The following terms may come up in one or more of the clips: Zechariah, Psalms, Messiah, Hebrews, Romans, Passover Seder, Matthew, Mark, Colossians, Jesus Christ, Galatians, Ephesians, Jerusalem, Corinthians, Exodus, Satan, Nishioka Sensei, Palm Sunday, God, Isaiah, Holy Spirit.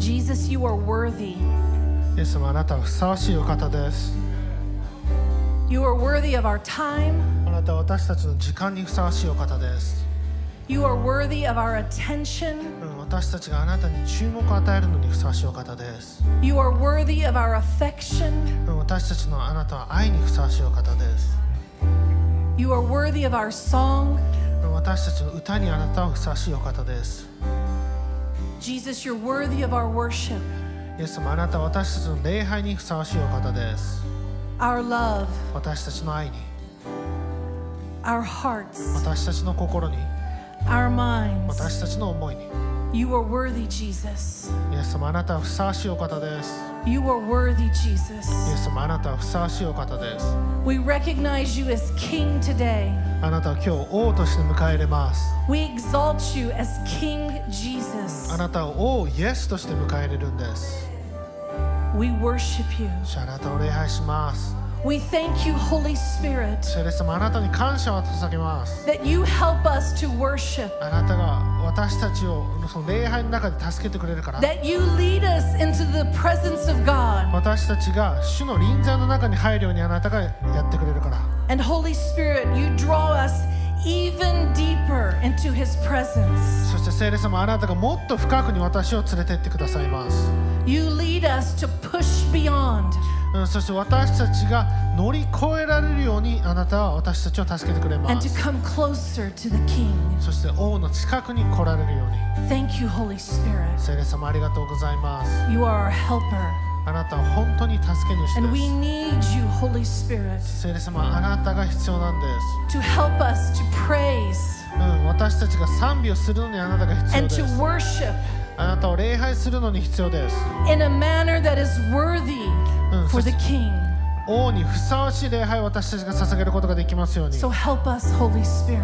Jesus, you are worthy. イエス様、あなたはふさわしいお方です。You are worthy of our time. あなたは私たちの時間にふさわしいお方です。You are worthy of our attention. 私たちがあなたに注目を与えるのにふさわしいお方です。You are worthy of our affection. 私たちのあなたは愛にふさわしいお方です。You are worthy of our song. 私たちの歌にあなたはふさわしいお方です。Jesus, you're worthy of our worship. イエス様、あなたは私たちの礼拝にふさわしいお方です。Our love. 私たちの愛に。Our hearts. 私たちの心に。Our minds. 私たちの思いに。You are worthy, Jesus. イエス様、あなたはふさわしいお方です。You are worthy, Jesus. イエス様、あなたはふさわしいお方です。We recognize you as King today.あなたは今日王として迎え入れます。We exalt you as King Jesus. あなたを王イエスとして迎え入れるんです。We worship you. あなたを礼拝します。We thank you, Holy Spirit. 聖霊様、あなたに感謝を捧げます。That you help us to worship. あなたが私たちをその礼拝の中で助けてくれるから。That you lead us into the presence of God. 私たちが主の臨在の中に入るようにあなたがやってくれるから。And Holy Spirit, you draw us even deeper into His presence. そして聖霊様、あなたがもっと深くに私を連れてってくださいます。You lead us to push beyond. そして私たちが乗り越えられるようにあなたは私たちを助けてくれます。And to come closer to the King. そして王の近くに来られるように。Thank you, Holy Spirit. 聖霊様、ありがとうございます。You are our helper.あなたは本当に助け主です。And we need you, Holy Spirit. 聖霊様、あなたが必要なんです。To help us to praise. 私たちが賛美をするのにあなたが必要です。And to worship. あなたを礼拝するのに必要です。In a manner that is worthy for the King. 王にふさわしい礼拝を私たちが捧げることができますように。So help us, Holy Spirit.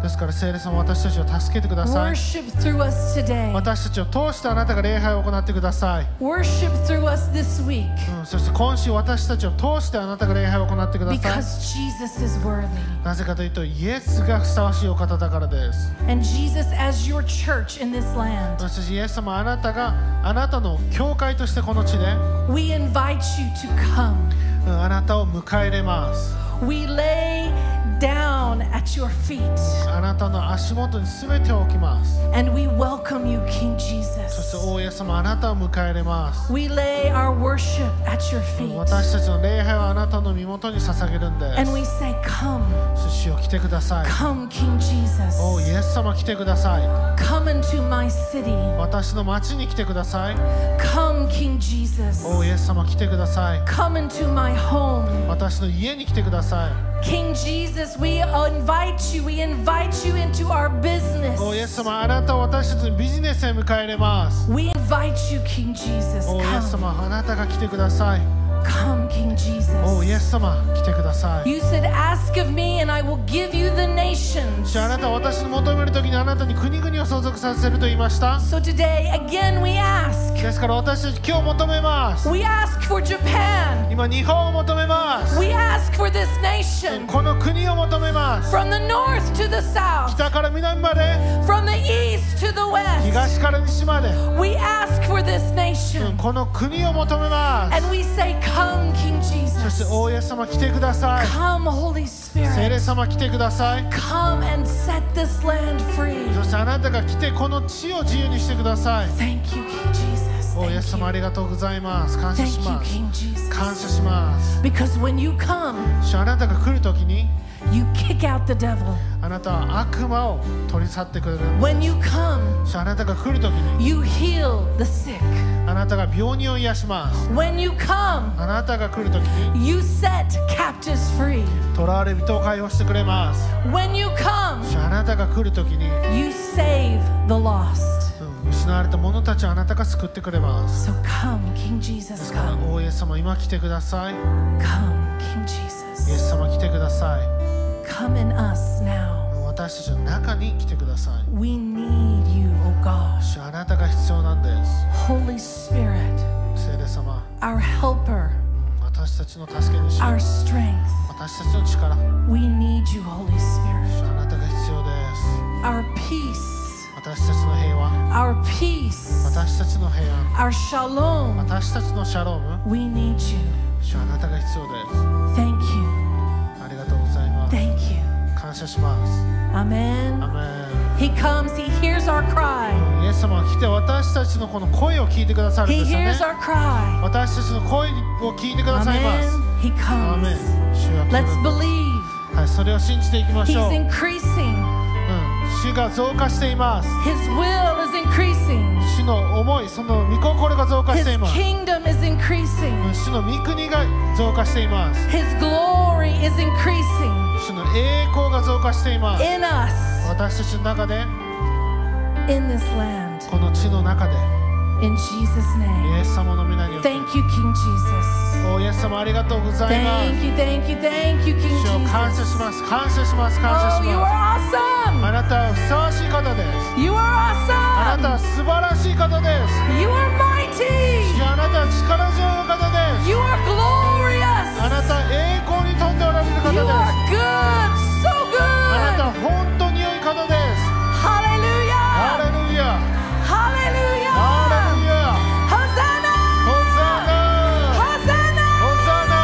ですから聖霊様、私たちを助けてください。私たちを通してあなたが礼拝を行ってください。そして今週私たちを通してあなたが礼拝を行ってください。なぜかというとイエスがふさわしいお方だからです。そしてイエス様、あなたがあなたの教会としてこの地であなたを迎え入れます。Down at your feet. あなたの足元に全てを置きます。And we welcome you, King Jesus. そして王イエス様、あなたを迎え入れます。We lay our worship at your feet. 私たちの礼拝はあなたの身元に捧げるんです。And we say, Come. 主よ、来てください。Come, King Jesus. 王イエス様、来てください。Come into my city. 私の町に来てください。Come, King Jesus. 王イエス様、来てください。Come into my home. 私の家に来てください。King Jesus, we invite you into our business. イエス様、あなたを私たちのビジネスへ迎え入れます。We invite you, King Jesus. イエス様、あなたが来てください。Come, King Jesus. イエス様、来てください。You said, "Ask of me, and I will give you the nations." あなたは私に求めるときにあなたに国々を相続させると言いました。So today, again, we ask. ですから私たち今日求めます。We ask for Japan. 今日本を求めます。We ask for this nation. この国を求めます。From the north to the south. 北から南まで。From the east to the west. 東から西まで。We ask for this nation. この国を求めます。And we say.Come, King Jesus. そして王イエス様、来てください。Come, Holy Spirit. 聖霊様、来てください。Come and set this land free. そしてあなたが来てこの地を自由にしてください。Thank you, King Jesus. 王イエス様、ありがとうございます。感謝します。Thank you, King Jesus. 感謝します。Because when you come, あなたが来るときに、You kick out the devil. あなたは悪魔を取り去ってくれる。When you come, あなたが来るときに、You heal the sick.あなたが病人を癒します。When you come, あなたが来るときに、You set captives free. 囚われ人を解放してくれます。When you come, あなたが来るときに、You save the lost. 失われた者たちをあなたが救ってくれます。So come, King Jesus, come. 王イエス様、今来てください。Come, King Jesus. イエス様、来てください。Come in us now. 私たちの中に来てください。We need you.主、あなたが必要なんです。Holy Spirit, 聖霊様、our helper, 私たちの助け主、our strength, 私たちの力。We need you, Holy Spirit. 主、あなたが必要です。Our peace, 私たちの平和、 our peace、 私たちの平安、 our shalom、 私たちのシャローム、 we need you、 主はあなたが必要です。 Thank you、 ありがとうございます。 Thank you、 感謝します。 Amen、 Amen。 He comes, He hears our cry。 イエス様が来て私たちのこの声を聞いてくださるんですよね。 He hears our cry。 私たちの声を聞いてくださいます。 Amen、 He comes、 Amen。 Let's believe、はい、それを信じていきましょう。 He's increasing、主が増加しています。 His will is increasing。 主の思い、その御心が増加しています。 His kingdom is increasing。 主の御国が増加しています。 His glory is increasing。 主の栄光が増加しています。 In us、 私たちの中で、 In this land、 この地の中で、 In Jesus name、 イエス様の皆によって。 Thank you King Jesus。 おイエス様ありがとうございます。 Thank you Thank you Thank you King Jesus。 主を感謝します、感謝します、感謝します。 Oh you are awesome。あなたはふさわしい方です。 You are awesome。 あなたは素晴らしい方です。 You are mighty。 あなたは力強い方です。 You are glorious。 あなたは栄光に富んでおられる方です。 You are good、so good。 あなたは本当に良い方です。 Hallelujah、 Hallelujah、 Hallelujah、 Hosanna、 Hosanna、 Hosanna、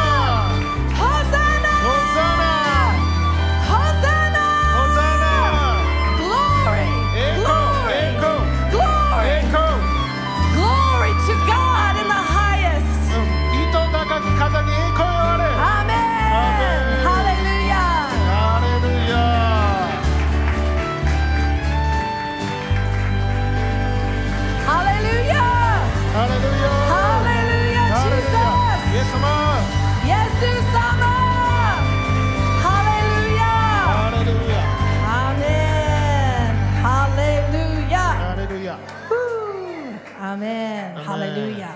Hosanna、 Hosanna、アメン、ハレルヤ、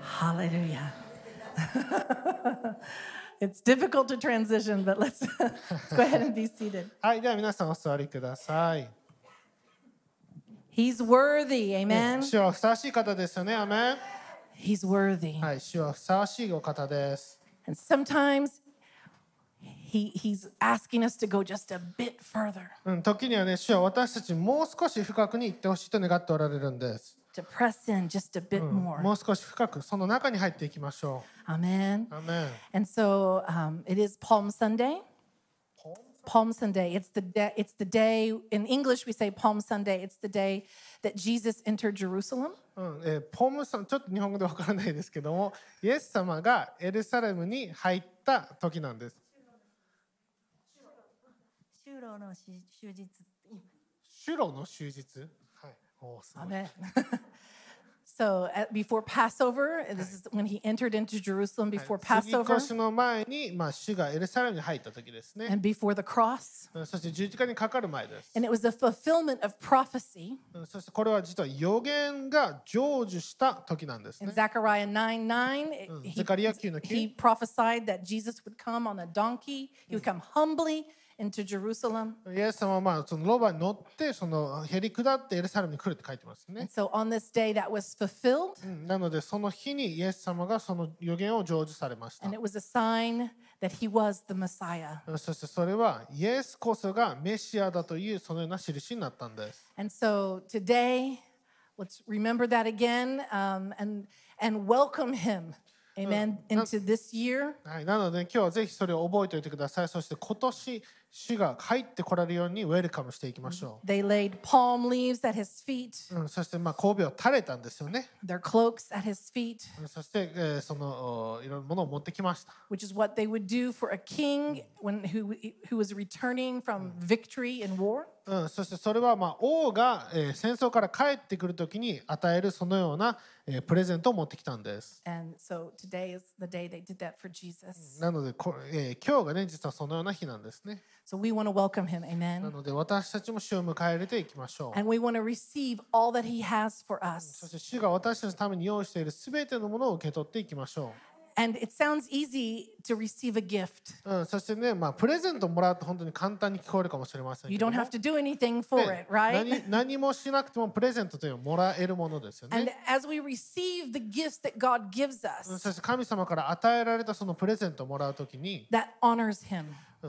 ハレルヤ。 It's difficult to transition, but let's go ahead and be seated。 はい、では皆さんお座りください。 He's worthy、 Amen。 主はふさわしい方ですよね、アメン。 He's worthy。 はい、主はふさわしいお方です。 And sometimes He's asking us to go just a bit further。 時にはね、主は私たちもう少し深くに行ってほしいと願っておられるんです。To press in just a bit more。 もう少し深くその中に入っていきましょう。アメン。アメン。 And so、it is Palm Sunday。 Palm Sunday。 It's the day in English we say Palm Sunday。 It's the day that Jesus entered Jerusalem。 ポームさん、ちょっと日本語でわからないですけども、イエス様がエルサレムに入った時なんです。修路の終日。修路の終日。Amen. So before Passover, this is when he entered into Jerusalem before Passover. And before the cross. And it was a fulfillment of prophecy. In Zechariah 9:9, he prophesied that Jesus would come on a donkey. He would come humbly.Into Jerusalem. イエス様はそのロバに乗ってそのへり下ってエルサレムに来るって書いてますね。So on this day that was fulfilled. なのでその日にイエス様がその予言を成就されました。And it was a sign that he was the Messiah. そしてそれはイエスこそがメシアだというそのような印になったんです。And so today, let's remember that again, and welcome him.Amen. Into this year. はい、なので今日はぜひそれを覚えておいてください。そして今年主が入ってこられるようにウェルカムしていきましょう。They laid palm leaves at his feet. そして神戸を垂れたんですよね。Their cloaks at his feet. そして、そのいろんなものを持ってきました。Which is what they would do for a king when who was returning from victory in war.そしてそれは王が戦争から帰ってくるときに与えるそのようなプレゼントを持ってきたんです。なので今日がね、実はそのような日なんですね。なので私たちも主を迎え入れていきましょう。そして主が私たちのために用意しているすべてのものを受け取っていきましょう。And it sounds easy to receive a gift. そしてね、プレゼントもらうと本当に簡単に聞こえるかもしれませんけど。You don't have to do anything for it, right? 何もしなくてもプレゼントというのはもらえるものですよね。And as we receive the gifts that God gives us, そして神様から与えられたそのプレゼントをもらうときに、that honors Him.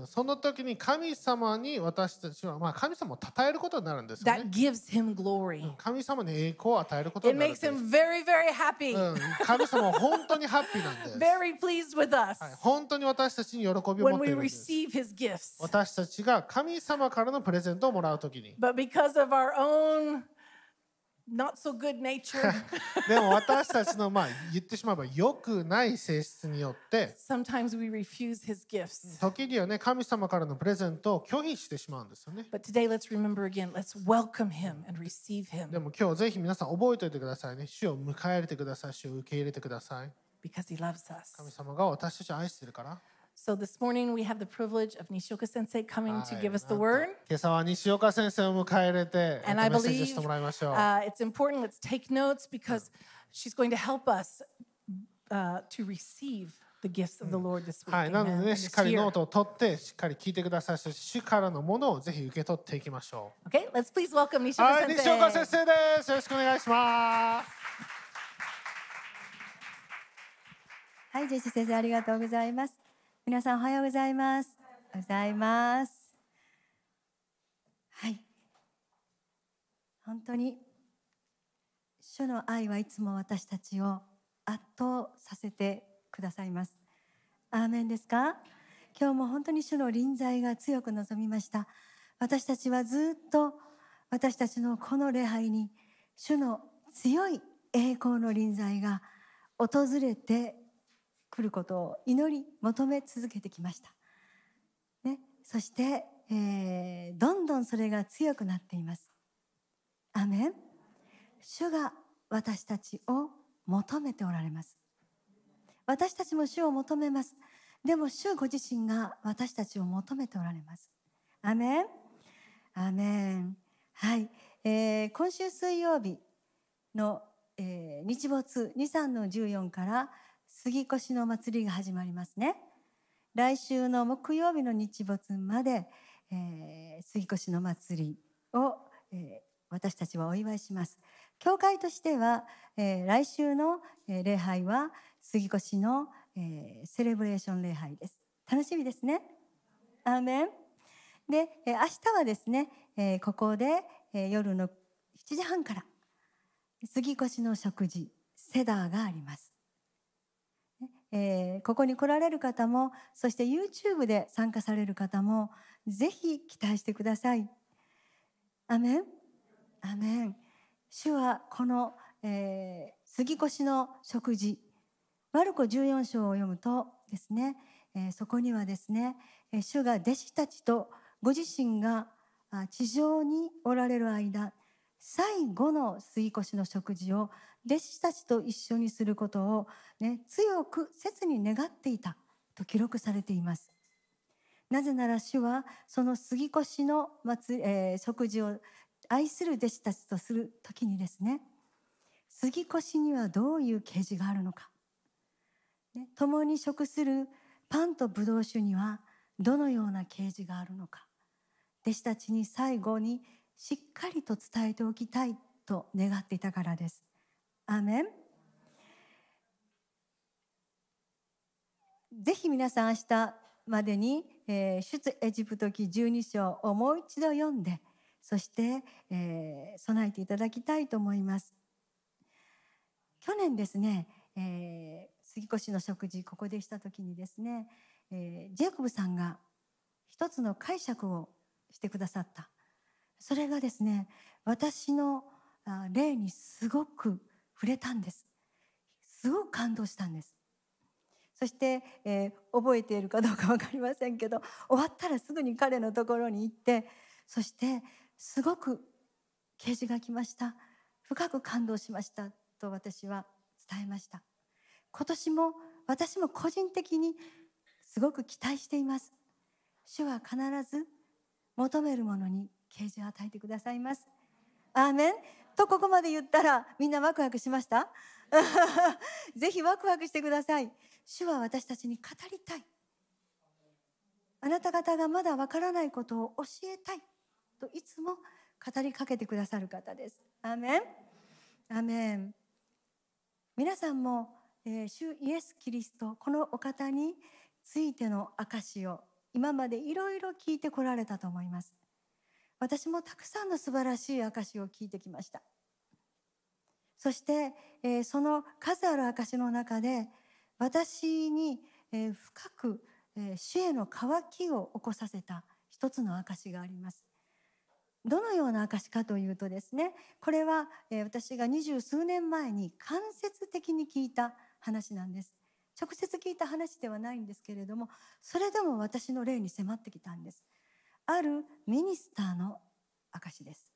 その時に神様に私たちは、まあ、神様を称えることになるんですよね。That gives him glory. 神様に栄光を与えることになるんです。It makes him very, very happy. 神様は本当にハッピーなんです。Very pleased with us. 本当に私たちに喜びを持っているんです。When we receive his gifts. 私たちが神様からのプレゼントをもらうときに。But because of our own not so good nature. でも私たちのまあ言ってしまえば良くない性質によって、sometimes we refuse his gifts. 時にはね神様からのプレゼントを拒否してしまうんですよね。But today let's remember again. Let's welcome him and receive him. でも今日ぜひ皆さん覚えておいてくださいね。主を迎え入れてください。主を受け入れてください。Because he loves us. 神様が私たちを愛しているから。So this morning we have the privilege of Nishioka Sensei coming to give us the word. 今朝は西岡先生を迎え入れてメッセージしてもらいましょう。It's important. Let's take notes because she's going to help us to receive the gifts of the Lord this week. はい、なのでね、しっかりノートを取ってしっかり聞いてください。主からのものをぜひ受け取っていきましょう。Okay, let's please welcome Nishioka Sensei. はい、西岡先生です。よろしくお願いします。はい、ジェシー先生ありがとうございます。皆さんおはようございます。おはようございます。はい。本当に主の愛はいつも私たちを圧倒させてくださいます。アーメンですか？今日も本当に主の臨在が強く望みました。私たちはずっと私たちのこの礼拝に主の強い栄光の臨在が訪れて来ることを祈り求め続けてきました、ね、そして、どんどんそれが強くなっています。アーメン。主が私たちを求めておられます。私たちも主を求めます。でも主ご自身が私たちを求めておられます。アーメン。アーメン。はい、今週水曜日の、日没 2,3,14 から杉越の祭りが始まりますね。来週の木曜日の日没まで、杉越の祭りを、私たちはお祝いします。教会としては、来週の礼拝は杉越の、セレブレーション礼拝です。楽しみですね。アーメン。で、明日はですね、ここで、夜の7時半から杉越の食事セダーがあります。ここに来られる方もそして YouTube で参加される方もぜひ期待してください。アメン。アメン。主はこの、杉越の食事マルコ14章を読むとですね、そこにはですね主が弟子たちとご自身が地上におられる間最後の杉越の食事を弟子たちと一緒にすることを、ね、強く切に願っていたと記録されています。なぜなら主はその杉越の食事を愛する弟子たちとする時にですね、杉越にはどういう啓示があるのか、ね、共に食するパンとブドウ酒にはどのような啓示があるのか、弟子たちに最後にしっかりと伝えておきたいと願っていたからです。アーメン。ぜひ皆さん明日までに、出エジプト記12章をもう一度読んでそして、備えていただきたいと思います。去年ですね、杉越の食事ここでした時にですね、ジェイコブさんが一つの解釈をしてくださった。それがですね私の霊にすごく触れたんです。すごく感動したんです。そして、覚えているかどうか分かりませんけど終わったらすぐに彼のところに行ってそしてすごく啓示が来ました、深く感動しましたと私は伝えました。今年も私も個人的にすごく期待しています。主は必ず求めるものに啓示を与えてくださいます。アーメン。とここまで言ったらみんなワクワクしましたぜひワクワクしてください。主は私たちに語りたい、あなた方がまだわからないことを教えたいといつも語りかけてくださる方です。アーメン。アーメン。皆さんも、主イエス・キリストこのお方についての証しを今までいろいろ聞いてこられたと思います。私もたくさんの素晴らしい証を聞いてきました。そして、その数ある証の中で私に、深く、主への渇きを起こさせた一つの証があります。どのような証かというとですね、これは、私が20数年前に間接的に聞いた話なんです。直接聞いた話ではないんですけれども、それでも私の霊に迫ってきたんです。あるミニスターの証です。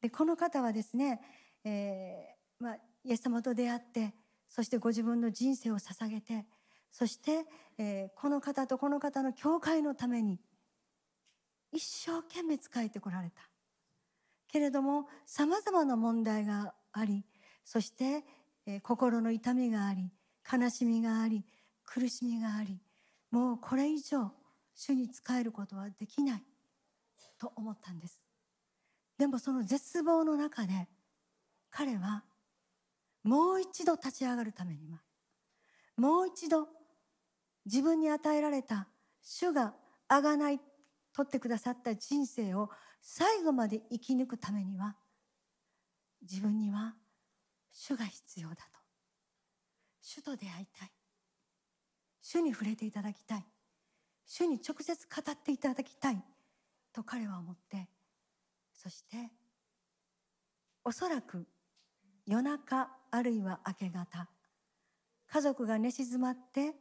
でこの方はですね、イエス様と出会って、そしてご自分の人生を捧げて、そして、この方とこの方の教会のために一生懸命仕えてこられたけれども、さまざまな問題があり、そして、心の痛みがあり、悲しみがあり、苦しみがあり、もうこれ以上主に仕えることはできないと思ったんです。でもその絶望の中で彼はもう一度立ち上がるためには、もう一度自分に与えられた主が贖い取ってくださった人生を最後まで生き抜くためには、自分には主が必要だと、主と出会いたい、主に触れていただきたい、主に直接語っていただきたいと彼は思って、そしておそらく夜中あるいは明け方、家族が寝静まって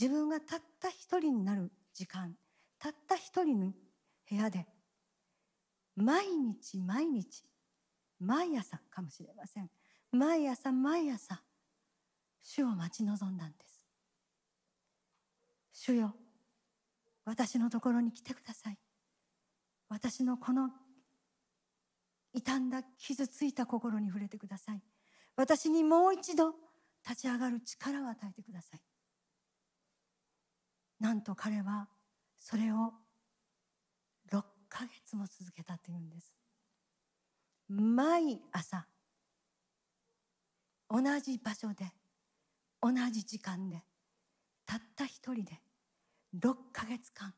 自分がたった一人になる時間、たった一人の部屋で毎朝かもしれません、毎朝主を待ち望んだんです。主よ、私のところに来てください。私のこの傷んだ傷ついた心に触れてください。私にもう一度立ち上がる力を与えてください。なんと彼はそれを6ヶ月も続けたというんです。毎朝同じ場所で同じ時間でたった一人で6ヶ月間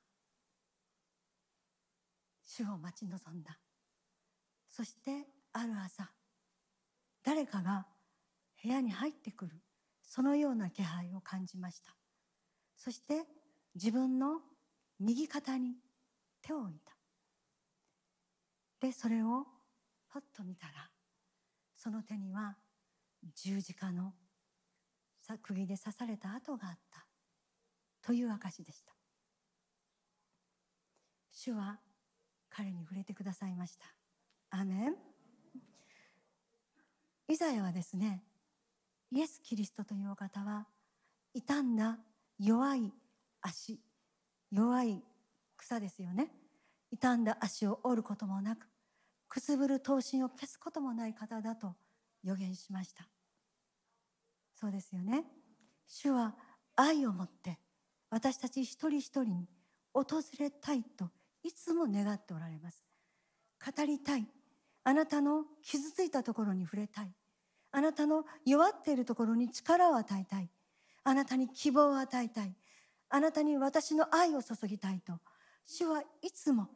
主を待ち望んだ。そしてある朝、誰かが部屋に入ってくる、そのような気配を感じました。そして自分の右肩に手を置いた。でそれをパッと見たら、その手には十字架の釘で刺された跡があったという証でした。主は彼に触れてくださいました。アーメン。イザヤはですね、イエス・キリストというお方は傷んだ弱い足、弱い草ですよね、傷んだ足を折ることもなく、くすぶる刀身を消すこともない方だと予言しました。そうですよね。主は愛を持って私たち一人一人に訪れたいといつも願っておられます。語りたい、あなたの傷ついたところに触れたい、あなたの弱っているところに力を与えたい、あなたに希望を与えたい、あなたに私の愛を注ぎたいと、主はいつも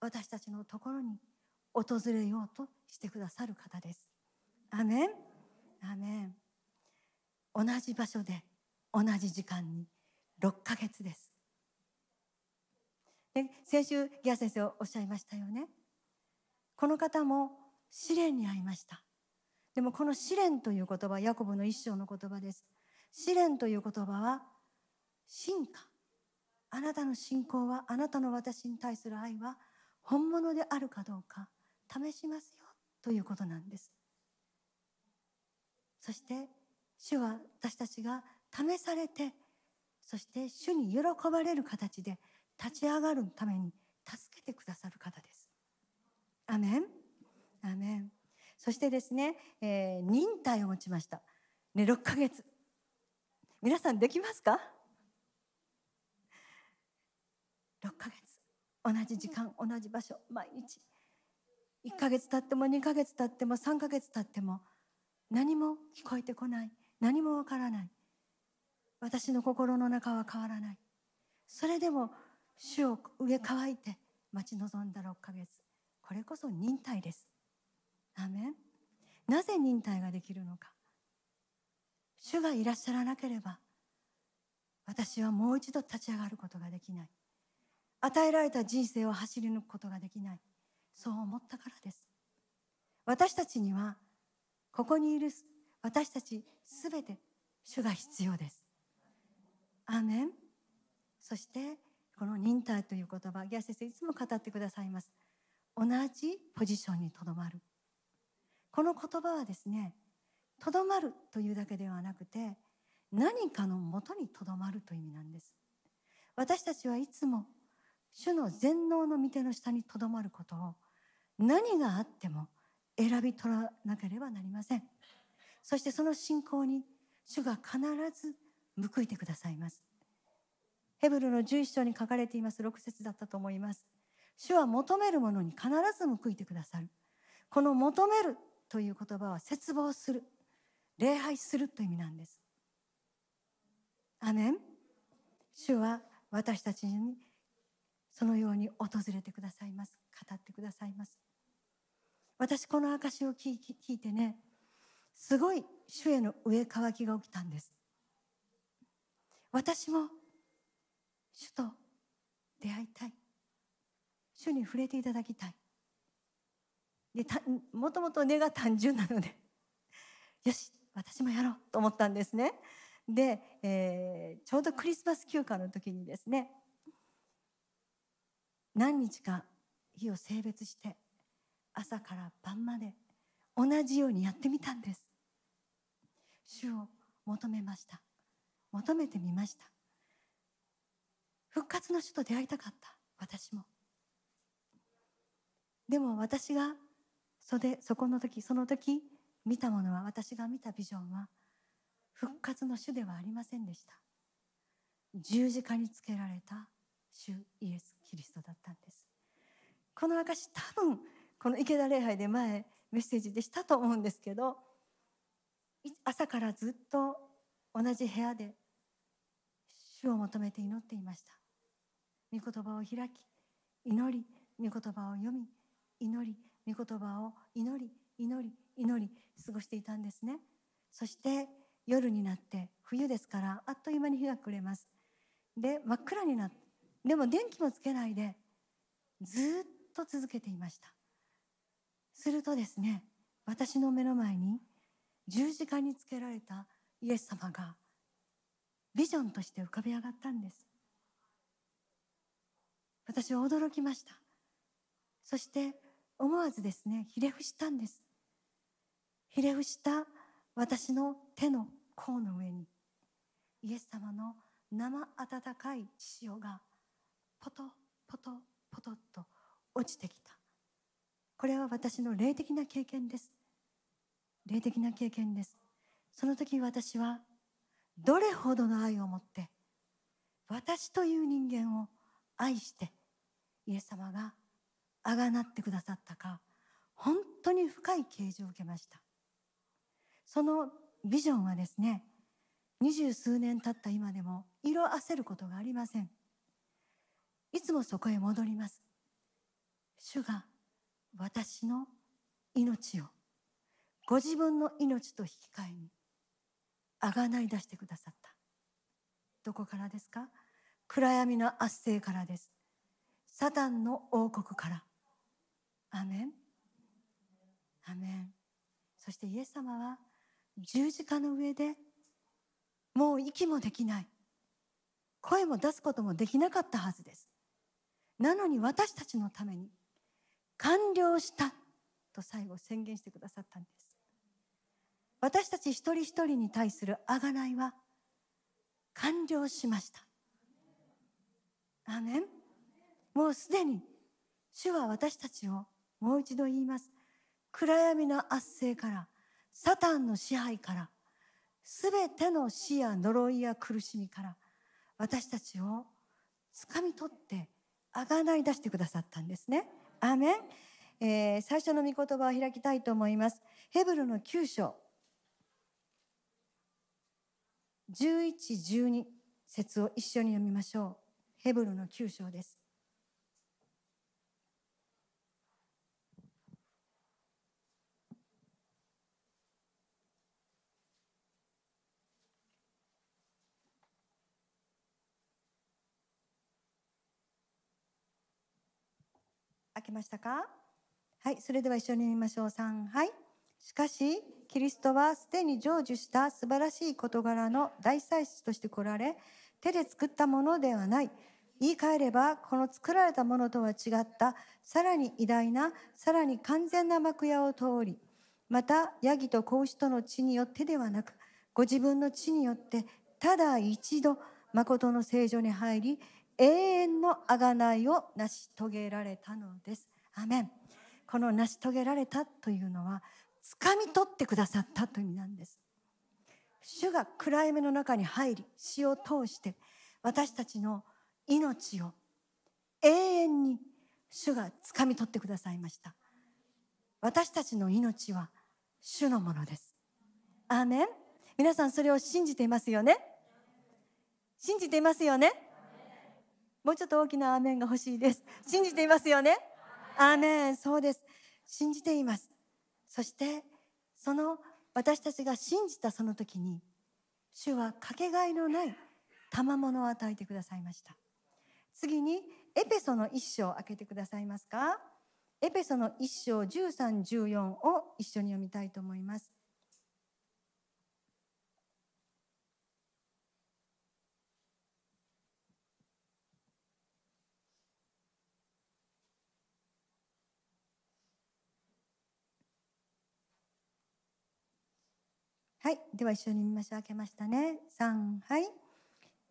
私たちのところに訪れようとしてくださる方です。アーメン、アーメン。同じ場所で同じ時間に6ヶ月です。で先週ギア先生おっしゃいましたよね。この方も試練に遭いました。でもこの試練という言葉、ヤコブの一章の言葉です。試練という言葉は進化、あなたの信仰は、あなたの私に対する愛は本物であるかどうか試しますよということなんです。そして主は私たちが試されて、そして主に喜ばれる形で立ち上がるために助けてくださる方です。アメン、アメン。そしてですね、忍耐を持ちました、ね、6ヶ月。皆さんできますか？6ヶ月、同じ時間同じ場所毎日、1ヶ月経っても2ヶ月経っても3ヶ月経っても何も聞こえてこない、何もわからない、私の心の中は変わらない。それでも主を上乾いて待ち望んだ6ヶ月、これこそ忍耐です。アーメン。なぜ忍耐ができるのか。主がいらっしゃらなければ私はもう一度立ち上がることができない、与えられた人生を走り抜くことができない、そう思ったからです。私たちには、ここにいる私たちすべて主が必要です。アーメン。そしてこの忍耐という言葉、ギャ先生いつも語ってくださいます。同じポジションにとどまる、この言葉はですね、とどまるというだけではなくて、何かのもとにとどまるという意味なんです。私たちはいつも主の全能の御手の下にとどまることを、何があっても選び取らなければなりません。そしてその信仰に主が必ず報いてくださいます。ヘブルの11章に書かれています。6節だったと思います。主は求めるものに必ず報いてくださる。この求めるという言葉は、切望する、礼拝するという意味なんです。アメン。主は私たちにそのように訪れてくださいます。語ってくださいます。私、この証を聞いてね、すごい主への上乾きが起きたんです。私も主と出会いたい、主に触れていただきたい。で、もともと根が単純なので、よし私もやろうと思ったんですね。で、ちょうどクリスマス休暇の時にですね、何日か日を性別して朝から晩まで同じようにやってみたんです。主を求めました。求めてみました。復活の主と出会いたかった私も。でも私がその時見たものは、私が見たビジョンは復活の主ではありませんでした。十字架につけられた主イエス・キリストだったんです。この証、多分この池田礼拝で前メッセージでしたと思うんですけど、朝からずっと同じ部屋で主を求めて祈っていました。御言葉を開き祈り、御言葉を読み祈り、御言葉を祈り祈り祈り、過ごしていたんですね。そして夜になって、冬ですからあっという間に日が暮れます。で、真っ暗になって、でも電気もつけないでずっと続けていました。するとですね、私の目の前に十字架につけられたイエス様がビジョンとして浮かび上がったんです。私は驚きました。そして思わずですね、ひれ伏したんです。ひれ伏した私の手の甲の上に、イエス様の生温かい潮がポトポトポトッと落ちてきた。これは私の霊的な経験です。霊的な経験です。その時私は、どれほどの愛を持って私という人間を愛してイエス様があがなってくださったか、本当に深い啓示を受けました。そのビジョンはですね、20数年経った今でも色あせることがありません。いつもそこへ戻ります。主が私の命をご自分の命と引き換えに贖い出してくださった。どこからですか？暗闇の圧政からです。サタンの王国から。アメン。アメン。そしてイエス様は十字架の上で、もう息もできない、声も出すこともできなかったはずです。なのに私たちのために完了したと最後宣言してくださったんです。私たち一人一人に対する贖いは完了しました。アーメン。もうすでに主は私たちを、もう一度言います、暗闇の圧政から、サタンの支配から、すべての死や呪いや苦しみから、私たちをつかみ取って贖い出してくださったんですね。アーメン。最初の御言葉を開きたいと思います。ヘブルの9章11、12節を一緒に読みましょう。ヘブルの9章です。開けましたか？はい、それでは一緒に読みましょう。3、はい。しかしキリストはすでに成就した素晴らしい事柄の大祭司として来られ、手で作ったものではない。言い換えれば、この作られたものとは違ったさらに偉大な、さらに完全な幕屋を通り、またヤギと子牛との血によってではなく、ご自分の血によってただ一度誠の聖所に入り、永遠の贖いを成し遂げられたのです。アメン。この成し遂げられたというのは、掴み取ってくださったという意味なんです。主が暗闇の中に入り、死を通して私たちの命を永遠に主が掴み取ってくださいました。私たちの命は主のものです。アーメン。皆さん、それを信じていますよね？信じていますよね？もうちょっと大きなアーメンが欲しいです。信じていますよね？アーメン。そうです、信じています。そしてその私たちが信じたその時に、主はかけがえのない賜物を与えてくださいました。次にエペソの1章を開けてくださいますか。エペソの1章 13,14 を一緒に読みたいと思います。はい、では一緒に見ましょう。開けましたね。3、はい。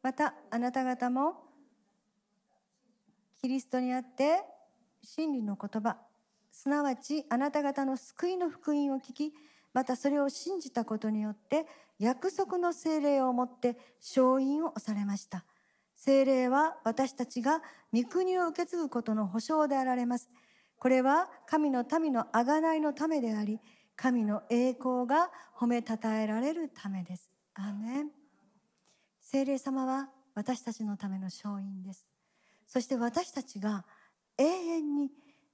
またあなた方もキリストにあって真理の言葉、すなわちあなた方の救いの福音を聞き、またそれを信じたことによって約束の聖霊をもって承印を押されました。聖霊は私たちが御国を受け継ぐことの保証であられます。これは神の民の贖いのためであり、神の栄光が褒めたたえられるためです。アーメン。聖霊様は私たちのための証人です。そして私たちが永遠に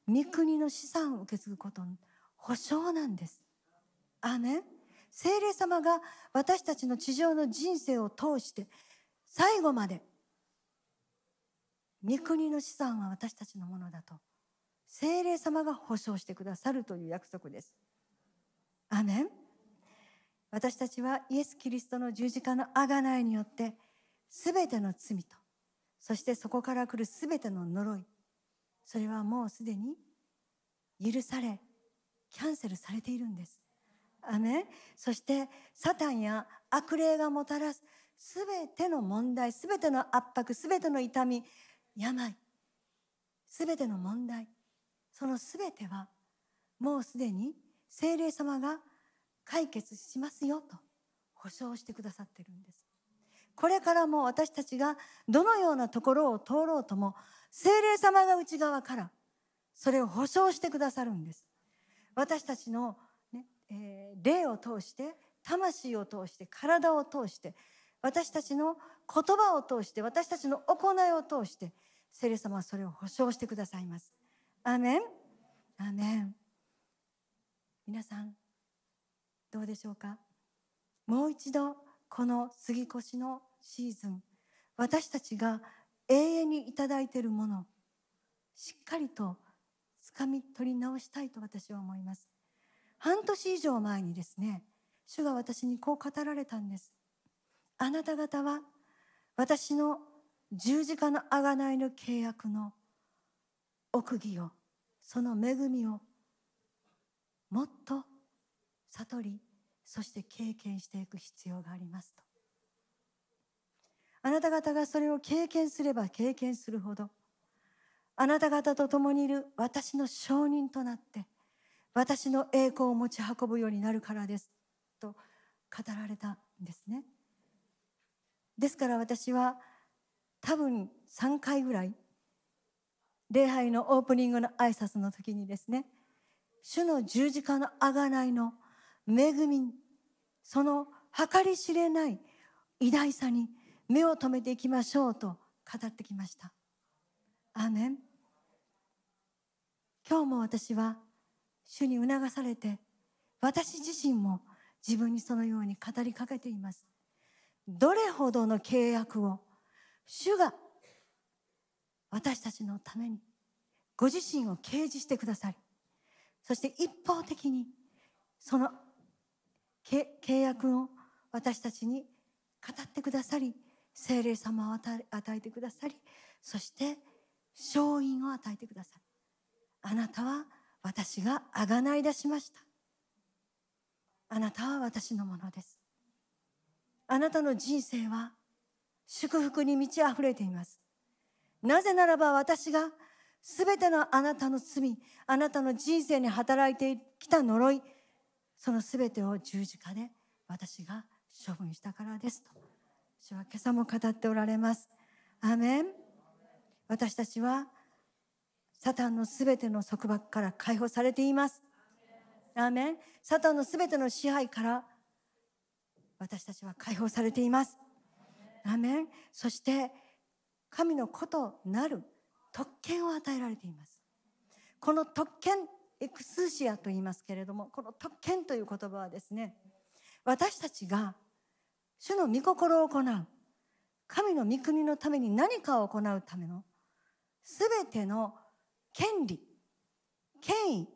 御国の資産を受け継ぐことの保証なんです。アーメン。聖霊様が私たちの地上の人生を通して最後まで御国の資産は私たちのものだと聖霊様が保証してくださるという約束です。アーメン。私たちはイエス・キリストの十字架の贖いによってすべての罪と、そしてそこから来るすべての呪い、それはもうすでに許され、キャンセルされているんです。アーメン。そしてサタンや悪霊がもたらすすべての問題、すべての圧迫、すべての痛み、病、すべての問題、そのすべてはもうすでに聖霊様が解決しますよと保証してくださっているんです。これからも私たちがどのようなところを通ろうとも、聖霊様が内側からそれを保証してくださるんです。私たちの、霊を通して、魂を通して、体を通して、私たちの言葉を通して、私たちの行いを通して、聖霊様はそれを保証してくださいます。アーメン。アーメン。皆さん、どうでしょうか？もう一度この過ぎ越しのシーズン、私たちが永遠にいただいているもの、しっかりと掴み取り直したいと私は思います。半年以上前にですね、主が私にこう語られたんです。あなた方は私の十字架の贖いの契約の奥義を、その恵みをもっと悟り、そして経験していく必要がありますと。あなた方がそれを経験すれば経験するほど、あなた方と共にいる私の証人となって私の栄光を持ち運ぶようになるからですと語られたんですね。ですから私は多分3回ぐらい、礼拝のオープニングの挨拶の時にですね、主の十字架の贖いの恵み、その計り知れない偉大さに目を留めていきましょうと語ってきました。アーメン。今日も私は主に促されて、私自身も自分にそのように語りかけています。どれほどの契約を主が私たちのためにご自身を掲示してくださり、そして一方的にその契約を私たちに語ってくださり、聖霊様を与えてくださり、そして勝因を与えてくださり、あなたは私が贖い出しました、あなたは私のものです、あなたの人生は祝福に満ち溢れています、なぜならば私がすべてのあなたの罪、あなたの人生に働いてきた呪い、そのすべてを十字架で私が処分したからですと主は今朝も語っておられます。アーメン。私たちはサタンのすべての束縛から解放されています。アーメン。サタンのすべての支配から私たちは解放されています。アーメン。そして神の子となる特権を与えられています。この特権、エクスーシアと言いますけれども、この特権という言葉はですね、私たちが主の御心を行う、神の御国のために何かを行うためのすべての権利、権威、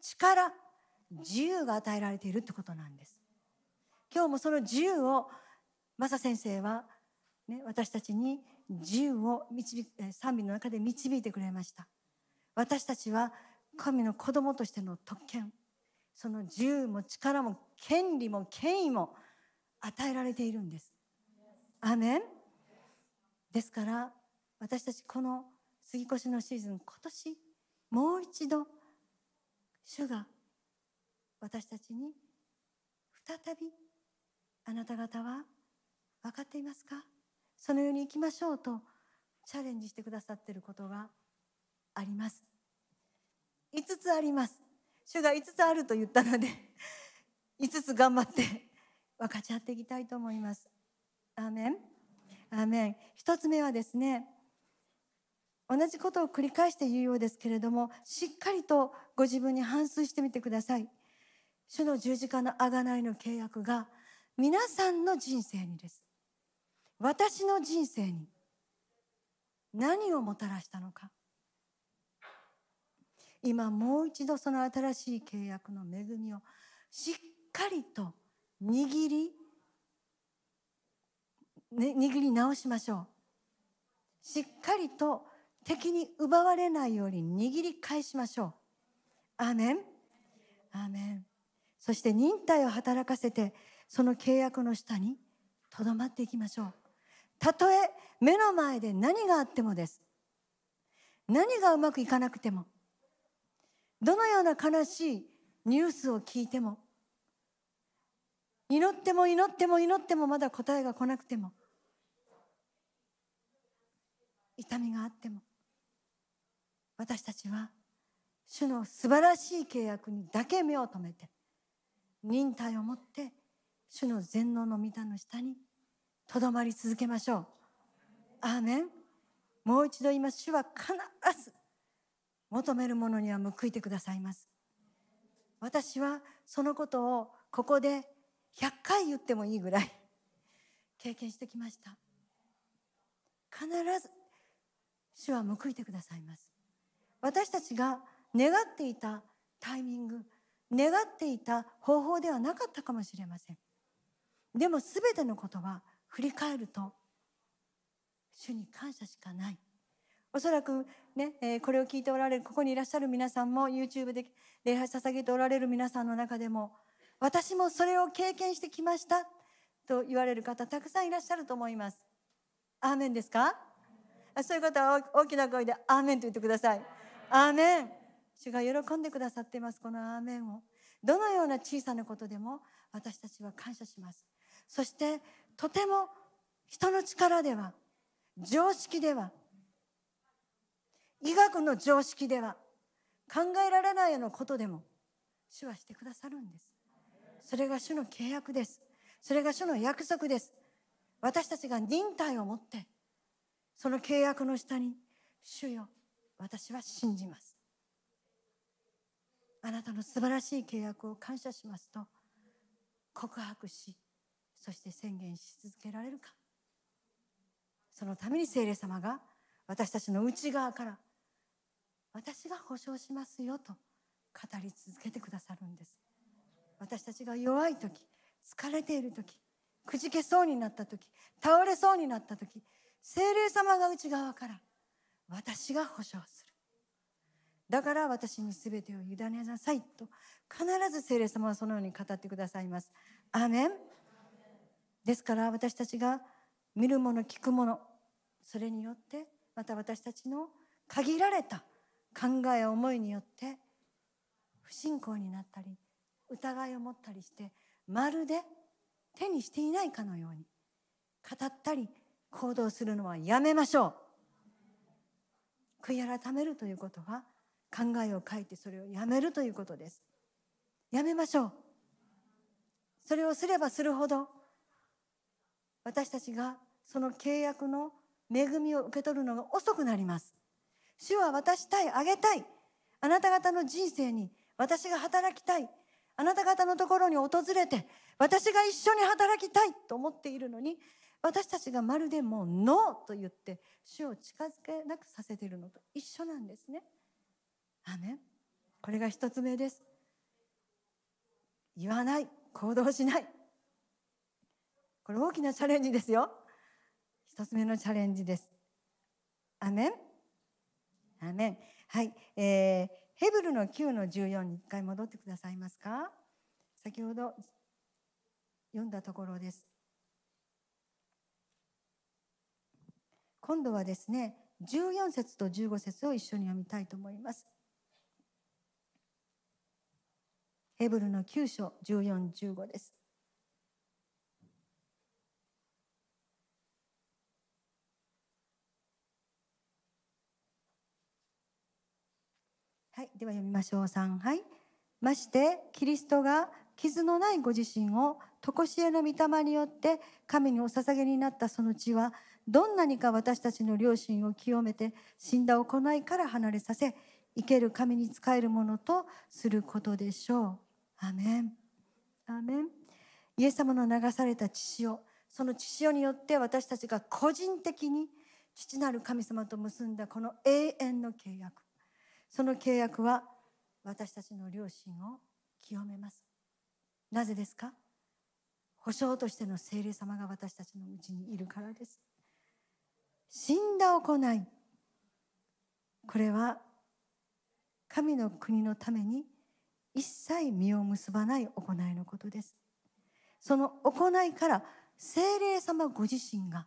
力、自由が与えられているということなんです。今日もその自由をマサ先生は、ね、私たちに自由を賛美の中で導いてくれました。私たちは神の子供としての特権、その自由も力も権利も権威も与えられているんです。アーメン。ですから私たちこの杉越のシーズン、今年もう一度主が私たちに再び、あなた方は分かっていますか、そのように行きましょうとチャレンジしてくださっていることがあります。5つあります。主が5つあると言ったので5つ頑張って分かち合っていきたいと思います。アーメン。アーメン。1つ目はですね、同じことを繰り返して言うようですけれども、しっかりとご自分に反芻してみてください。主の十字架の贖いの契約が皆さんの人生にです、私の人生に何をもたらしたのか、今もう一度その新しい契約の恵みをしっかりと握り直しましょう。しっかりと敵に奪われないように握り返しましょう。アーメン。アーメン。そして忍耐を働かせて、その契約の下にとどまっていきましょう。たとえ目の前で何があってもです。何がうまくいかなくても、どのような悲しいニュースを聞いても、祈っても祈っても祈ってもまだ答えが来なくても、痛みがあっても、私たちは主の素晴らしい契約にだけ目を留めて、忍耐を持って主の全能の御座の下にとどまり続けましょう。アーメン。もう一度言います。主は必ず求めるものには報いてくださいます。私はそのことをここで100回言ってもいいぐらい経験してきました。必ず主は報いてくださいます。私たちが願っていたタイミング、願っていた方法ではなかったかもしれません。でもすべてのことは振り返ると主に感謝しかない。おそらくね、これを聞いておられる、ここにいらっしゃる皆さんも、 YouTube で礼拝捧げておられる皆さんの中でも、私もそれを経験してきましたと言われる方、たくさんいらっしゃると思います。アーメンですか？そういう方は大きな声でアーメンと言ってください。アーメン。主が喜んでくださっています。このアーメンを、どのような小さなことでも私たちは感謝します。そしてとても人の力では、常識では、医学の常識では考えられないようなことでも主はしてくださるんです。それが主の契約です。それが主の約束です。私たちが忍耐を持ってその契約の下に、主よ、私は信じます、あなたの素晴らしい契約を感謝しますと告白し、そして宣言し続けられるか。そのために聖霊様が私たちの内側から、私が保証しますよと語り続けてくださるんです。私たちが弱い時、疲れている時、くじけそうになった時、倒れそうになった時、聖霊様が内側から、私が保証する、だから私に全てを委ねなさいと必ず聖霊様はそのように語ってくださいます。アーメン。ですから私たちが見るもの、聞くもの、それによって、また私たちの限られた考えや思いによって不信仰になったり疑いを持ったりして、まるで手にしていないかのように語ったり行動するのはやめましょう。悔い改めるということは、考えを変えてそれをやめるということです。やめましょう。それをすればするほど、私たちがその契約の恵みを受け取るのが遅くなります。主は渡したい、あげたい、あなた方の人生に私が働きたい、あなた方のところに訪れて私が一緒に働きたいと思っているのに、私たちがまるでもうノーと言って主を近づけなくさせているのと一緒なんですね。アーメン。これが一つ目です。言わない、行動しない、これ大きなチャレンジですよ。一つ目のチャレンジです。アーメン。アーメン。はい、ヘブルの9の14に一回戻ってくださいますか。先ほど読んだところです。今度はですね、14節と15節を一緒に読みたいと思います。ヘブルの9章14、15です。はい、では読みましょう。3、はい、ましてキリストが傷のないご自身を常しえの御霊によって神にお捧げになったその血は、どんなにか私たちの良心を清めて、死んだ行いから離れさせ、生ける神に仕えるものとすることでしょう。アメン。アメン。イエス様の流された血潮、その血潮によって私たちが個人的に父なる神様と結んだこの永遠の契約、その契約は私たちの良心を清めます。なぜですか？保証としての聖霊様が私たちのうちにいるからです。死んだ行い、これは神の国のために一切実を結ばない行いのことです。その行いから聖霊様ご自身が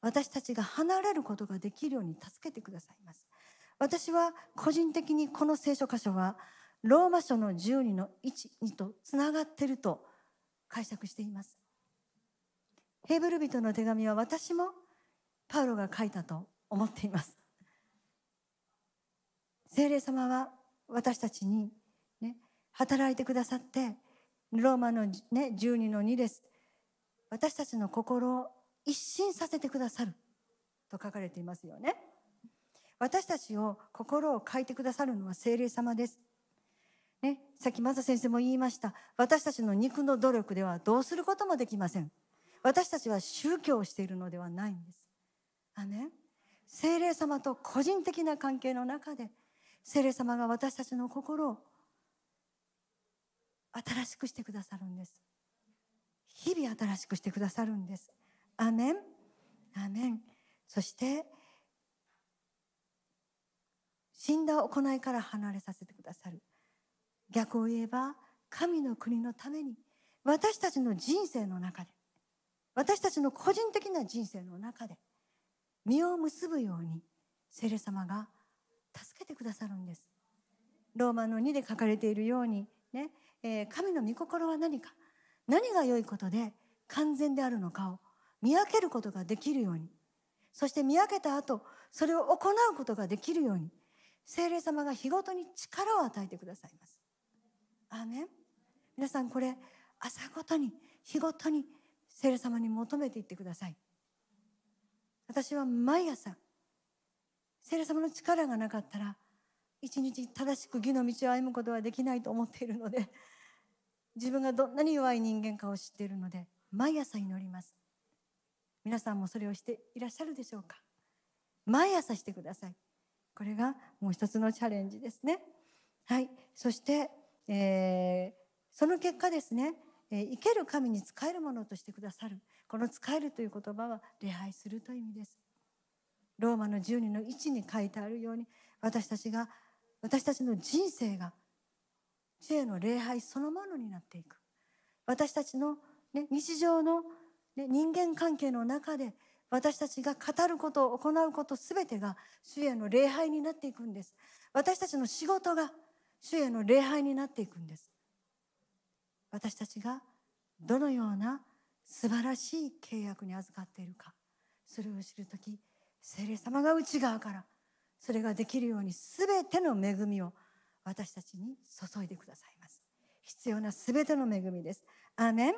私たちが離れることができるように助けてくださいます。私は個人的にこの聖書箇所はローマ書の12の1、2とつながっていると解釈しています。ヘブル人の手紙は私もパウロが書いたと思っています。聖霊様は私たちに、ね、働いてくださって、ローマの、12の2です。私たちの心を一新させてくださると書かれていますよね。私たちを心を変えてくださるのは聖霊様です、ね、さっきマサ先生も言いました。私たちの肉の努力ではどうすることもできません。私たちは宗教をしているのではないんです。アメン。聖霊様と個人的な関係の中で、聖霊様が私たちの心を新しくしてくださるんです。日々新しくしてくださるんです。アメン。アメン。そして死んだ行いから離れさせてくださる。逆を言えば、神の国のために私たちの人生の中で、私たちの個人的な人生の中で実を結ぶように聖霊様が助けてくださるんです。ローマの2で書かれているように、ね、神の御心は何か、何が良いことで完全であるのかを見分けることができるように、そして見分けた後それを行うことができるように、聖霊様が日ごとに力を与えてくださいます。アーメン。皆さん、これ朝ごとに日ごとに聖霊様に求めていってください。私は毎朝聖霊様の力がなかったら一日正しく義の道を歩むことはできないと思っているので、自分がどんなに弱い人間かを知っているので毎朝祈ります。皆さんもそれをしていらっしゃるでしょうか。毎朝してください。これがもう一つのチャレンジですね。はい。そして、その結果ですね、生ける神に仕えるものとしてくださる。この仕えるという言葉は礼拝するという意味です。ローマの12の1に書いてあるように、私たちの人生が主への礼拝そのものになっていく。私たちの、ね、日常の、ね、人間関係の中で私たちが語ることを行うことすべてが主への礼拝になっていくんです。私たちの仕事が主への礼拝になっていくんです。私たちがどのような素晴らしい契約に預かっているか、それを知るとき聖霊様が内側からそれができるようにすべての恵みを私たちに注いでくださいます。必要なすべての恵みです。アーメン、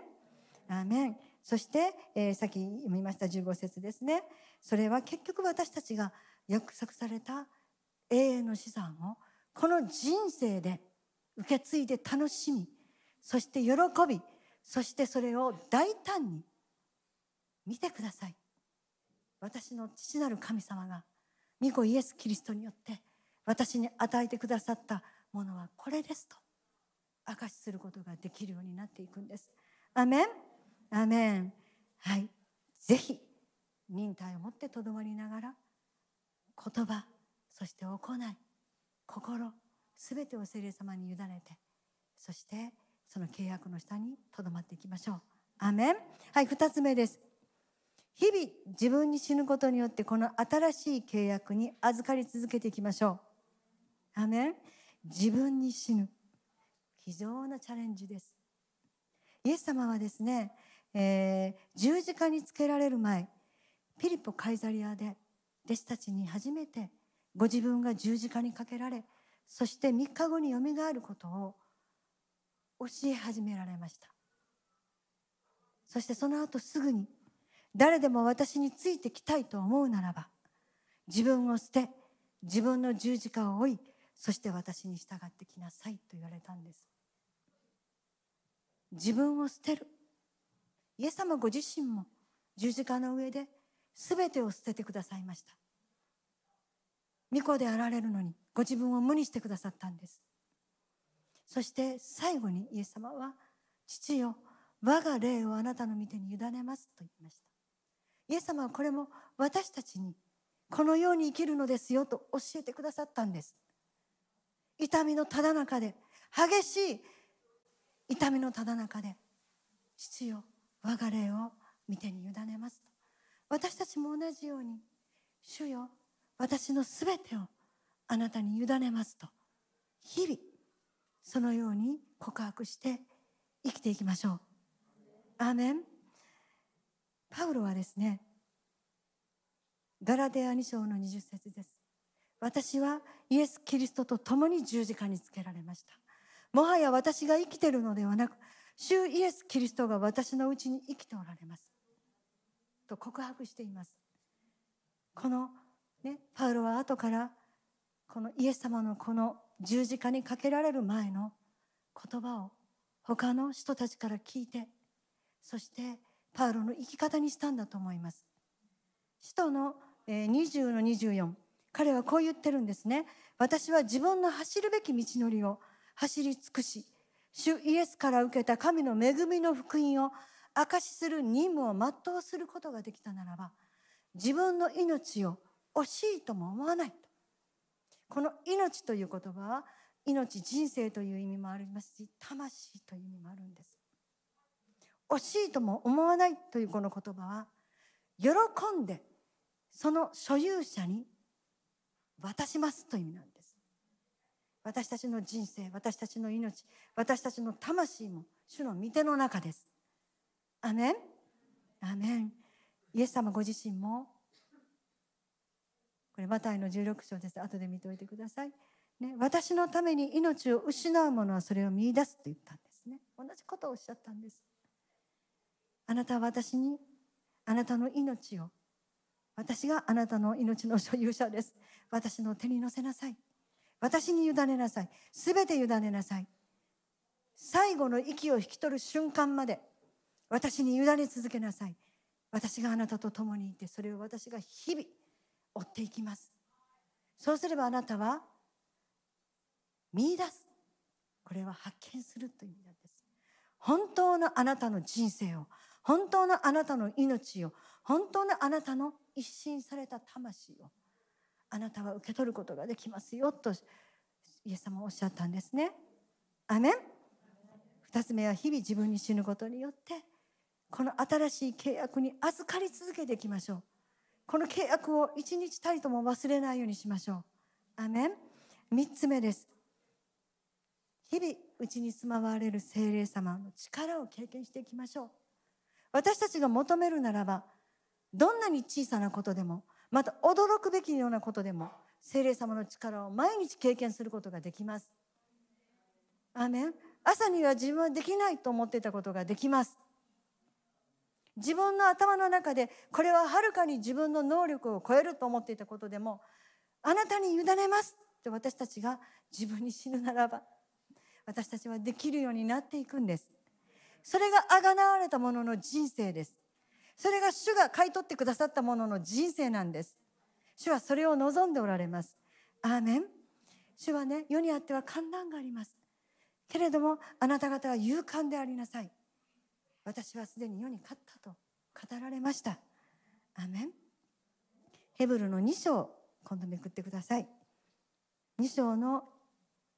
アーメン。そして、さっき読みました15節ですね。それは結局私たちが約束された永遠の資産をこの人生で受け継いで楽しみ、そして喜び、そしてそれを大胆に見てください。私の父なる神様が御子イエス・キリストによって私に与えてくださったものはこれですと証しすることができるようになっていくんです。アメン、アメン。はい、ぜひ忍耐を持ってとどまりながら言葉、そして行い、心すべてを聖霊様に委ねて、そしてその契約の下にとどまっていきましょう。アメン。はい、2つ目です。日々自分に死ぬことによってこの新しい契約に預かり続けていきましょう。アメン。自分に死ぬ、非常なチャレンジです。イエス様はですね、十字架につけられる前、ピリポカイザリアで弟子たちに初めてご自分が十字架にかけられ、そして3日後によみがえることを教え始められました。そしてその後すぐに、誰でも私についてきたいと思うならば自分を捨て、自分の十字架を追い、そして私に従ってきなさいと言われたんです。自分を捨てる。イエス様ご自身も十字架の上で全てを捨ててくださいました。御子であられるのにご自分を無にしてくださったんです。そして最後にイエス様は、父よ、我が霊をあなたの御手に委ねますと言いました。イエス様はこれも私たちにこのように生きるのですよと教えてくださったんです。痛みのただ中で、激しい痛みのただ中で、父よ、我が霊を御手に委ねますと。私たちも同じように、主よ、私のすべてをあなたに委ねますと、日々そのように告白して生きていきましょう。アーメン。パウロはですね、ガラテヤ2章の20節です。私はイエス・キリストと共に十字架につけられました。もはや私が生きているのではなく、主イエス・キリストが私のうちに生きておられますと告白しています。この、ね、パウロは後からこのイエス様のこの十字架にかけられる前の言葉を他の人たちから聞いて、そしてパウロの生き方にしたんだと思います。使徒の20の24、彼はこう言ってるんですね。私は自分の走るべき道のりを走り尽くし、主イエスから受けた神の恵みの福音を証しする任務を全うすることができたならば、自分の命を惜しいとも思わないと。この命という言葉は、命、人生という意味もありますし、魂という意味もあるんです。惜しいとも思わないというこの言葉は、喜んでその所有者に渡しますという意味なんです。私たちの人生、私たちの命、私たちの魂も主の御手の中です。アメン、アメン。イエス様ご自身も、これマタイの16章です。後で見ておいてください、ね、私のために命を失う者はそれを見出すと言ったんですね。同じことをおっしゃったんです。あなたは私にあなたの命を、私があなたの命の所有者です。私の手に乗せなさい。私に委ねなさい。すべて委ねなさい。最後の息を引き取る瞬間まで私に委ね続けなさい。私があなたと共にいて、それを私が日々追っていきます。そうすればあなたは見出す。これは発見するという意味なんです。本当のあなたの人生を、本当のあなたの命を、本当のあなたの一新された魂をあなたは受け取ることができますよとイエス様はおっしゃったんですね。アメン。2つ目は、日々自分に死ぬことによってこの新しい契約に預かり続けていきましょう。この契約を一日たりとも忘れないようにしましょう。アメン。3つ目です。日々うちに住まわれる聖霊様の力を経験していきましょう。私たちが求めるならば、どんなに小さなことでも、また驚くべきようなことでも、聖霊様の力を毎日経験することができます。アーメン。朝には自分はできないと思っていたことができます。自分の頭の中でこれははるかに自分の能力を超えると思っていたことでも、あなたに委ねますって私たちが自分に死ぬならば、私たちはできるようになっていくんです。それがあがなわれたものの人生です。それが主が買い取ってくださったものの人生なんです。主はそれを望んでおられます。アーメン。主はね、世にあっては患難がありますけれども、あなた方は勇敢でありなさい。私はすでに世に勝ったと語られました。アーメン。ヘブルの2章、今度めくってください。2章の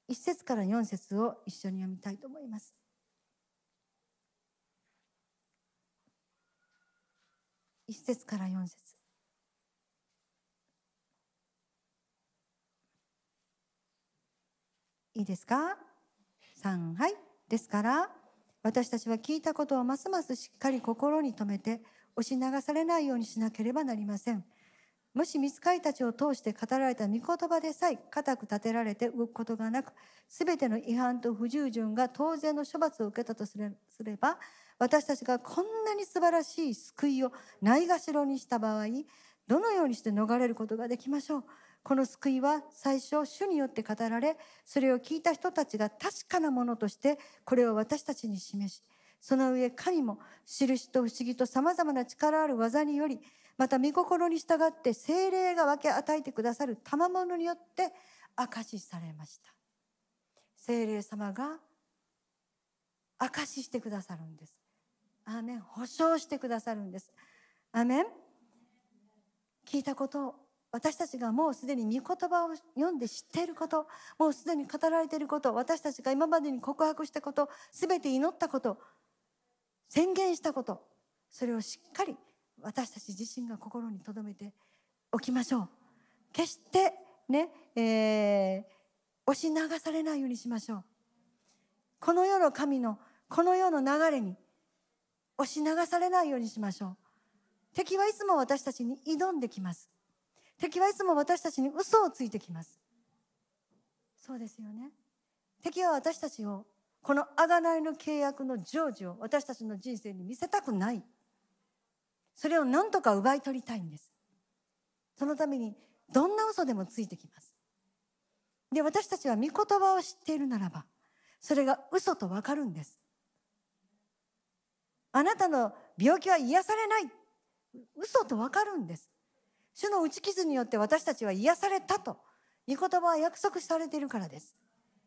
1節から4節を一緒に読みたいと思います。1節から4節。いいですか？3、はい。ですから私たちは聞いたことをますますしっかり心に留めて、押し流されないようにしなければなりません。もし御使いたちを通して語られた御言葉でさえ固く立てられて動くことがなく、すべての違反と不従順が当然の処罰を受けたとすれば、私たちがこんなに素晴らしい救いをないがしろにした場合、どのようにして逃れることができましょう。この救いは最初主によって語られ、それを聞いた人たちが確かなものとしてこれを私たちに示し、その上神も印と不思議とさまざまな力ある技により、また御心に従って聖霊が分け与えてくださる賜物によって証しされました。聖霊様が証ししてくださるんです。アーメン。保証してくださるんです。アーメン。聞いたことを、私たちがもうすでに御言葉を読んで知っていること、もうすでに語られていること、私たちが今までに告白したこと、すべて祈ったこと、宣言したこと、それをしっかり私たち自身が心に留めておきましょう。決してね、押し流されないようにしましょう。この世の神の、この世の流れに押し流されないようにしましょう。敵はいつも私たちに挑んできます。敵はいつも私たちに嘘をついてきます。そうですよね。敵は私たちを、この贖いの契約の成就を私たちの人生に見せたくない。それを何とか奪い取りたいんです。そのためにどんな嘘でもついてきます。で、私たちは御言葉を知っているならば、それが嘘と分かるんです。あなたの病気は癒されない、嘘と分かるんです。主の打ち傷によって私たちは癒されたと御言葉は約束されているからです。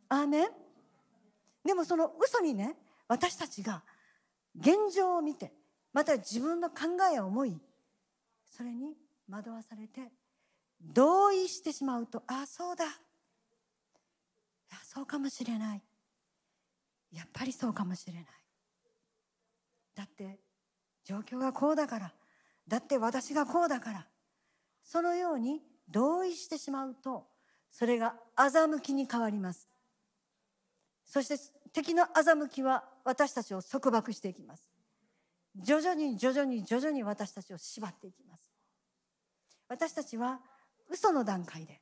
アーメン。でもその嘘にね、私たちが現状を見て、また自分の考えや思い、それに惑わされて同意してしまうと、ああそうだ、そうかもしれない、やっぱりそうかもしれない、だって状況がこうだから、だって私がこうだから、そのように同意してしまうと、それが欺きに変わります。そして敵の欺きは私たちを束縛していきます。徐々に徐々に徐々に私たちを縛っていきます。私たちは嘘の段階で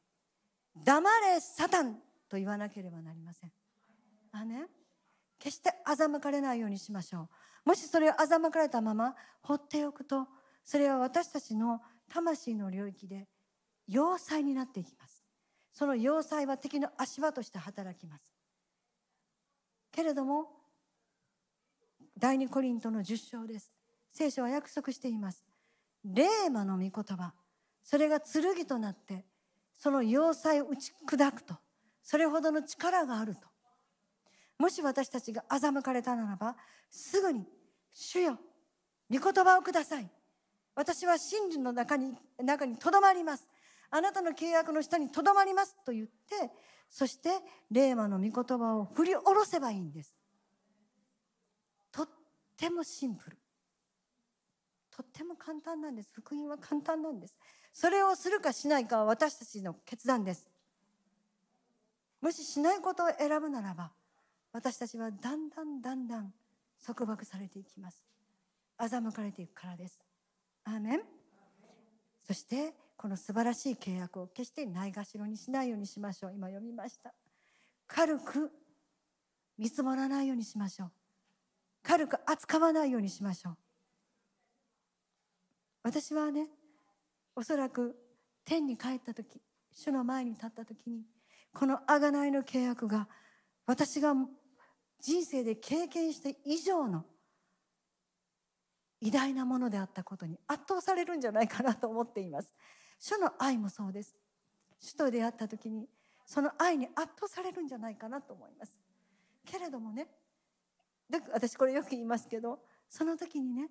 黙れサタンと言わなければなりません。アーメン。決して欺かれないようにしましょう。もしそれを欺かれたまま放っておくと、それは私たちの魂の領域で要塞になっていきます。その要塞は敵の足場として働きます。けれども第2コリントの10章です。聖書は約束しています。レーマの御言葉、それが剣となってその要塞を打ち砕くと、それほどの力があると。もし私たちが欺かれたならば、すぐに主よ御言葉をください、私は真理の中にとどまります、あなたの契約の下にとどまりますと言って、そしてレーマの御言葉を振り下ろせばいいんです。とってもシンプル、とっても簡単なんです。福音は簡単なんです。それをするかしないかは私たちの決断です。もししないことを選ぶならば、私たちはだんだんだんだん束縛されていきます。欺かれていくからです。アーメン。そしてこの素晴らしい契約を決してないがしろにしないようにしましょう。今読みました。軽く見積もらないようにしましょう。軽く扱わないようにしましょう。私はね、おそらく天に帰った時、主の前に立った時に、この贖いの契約が私が人生で経験した以上の偉大なものであったことに圧倒されるんじゃないかなと思っています。主の愛もそうです。主と出会った時にその愛に圧倒されるんじゃないかなと思います。けれどもね、私これよく言いますけど、その時にね、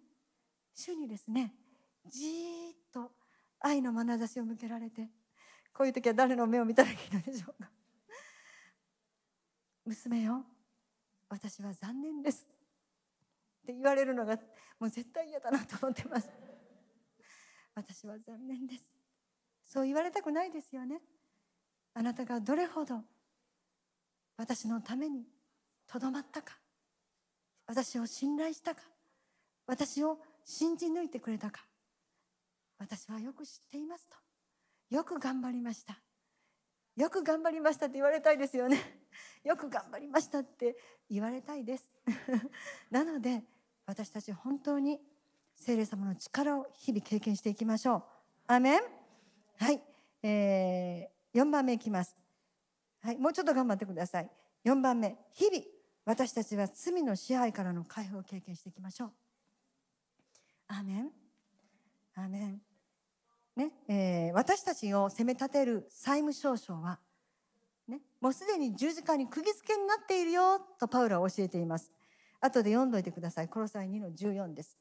主にですね、じーっと愛の眼差しを向けられて、こういう時は誰の目を見たらいいのでしょうか。娘よ、私は残念ですって言われるのがもう絶対嫌だなと思ってます。私は残念です。そう言われたくないですよね。あなたがどれほど私のためにとどまったか、私を信頼したか、私を信じ抜いてくれたか、私はよく知っていますと。よく頑張りました。よく頑張りましたって言われたいですよね。よく頑張りましたって言われたいです。なので私たち本当に聖霊様の力を日々経験していきましょう。アーメン。はい、4番目いきます。はい、もうちょっと頑張ってください。4番目、日々私たちは罪の支配からの解放を経験していきましょう。アーメン。アーメン。ね、私たちを責め立てる債務証書は、ね、もうすでに十字架に釘付けになっているよとパウロは教えています。後で読んどいてください。コロサイ2の14です。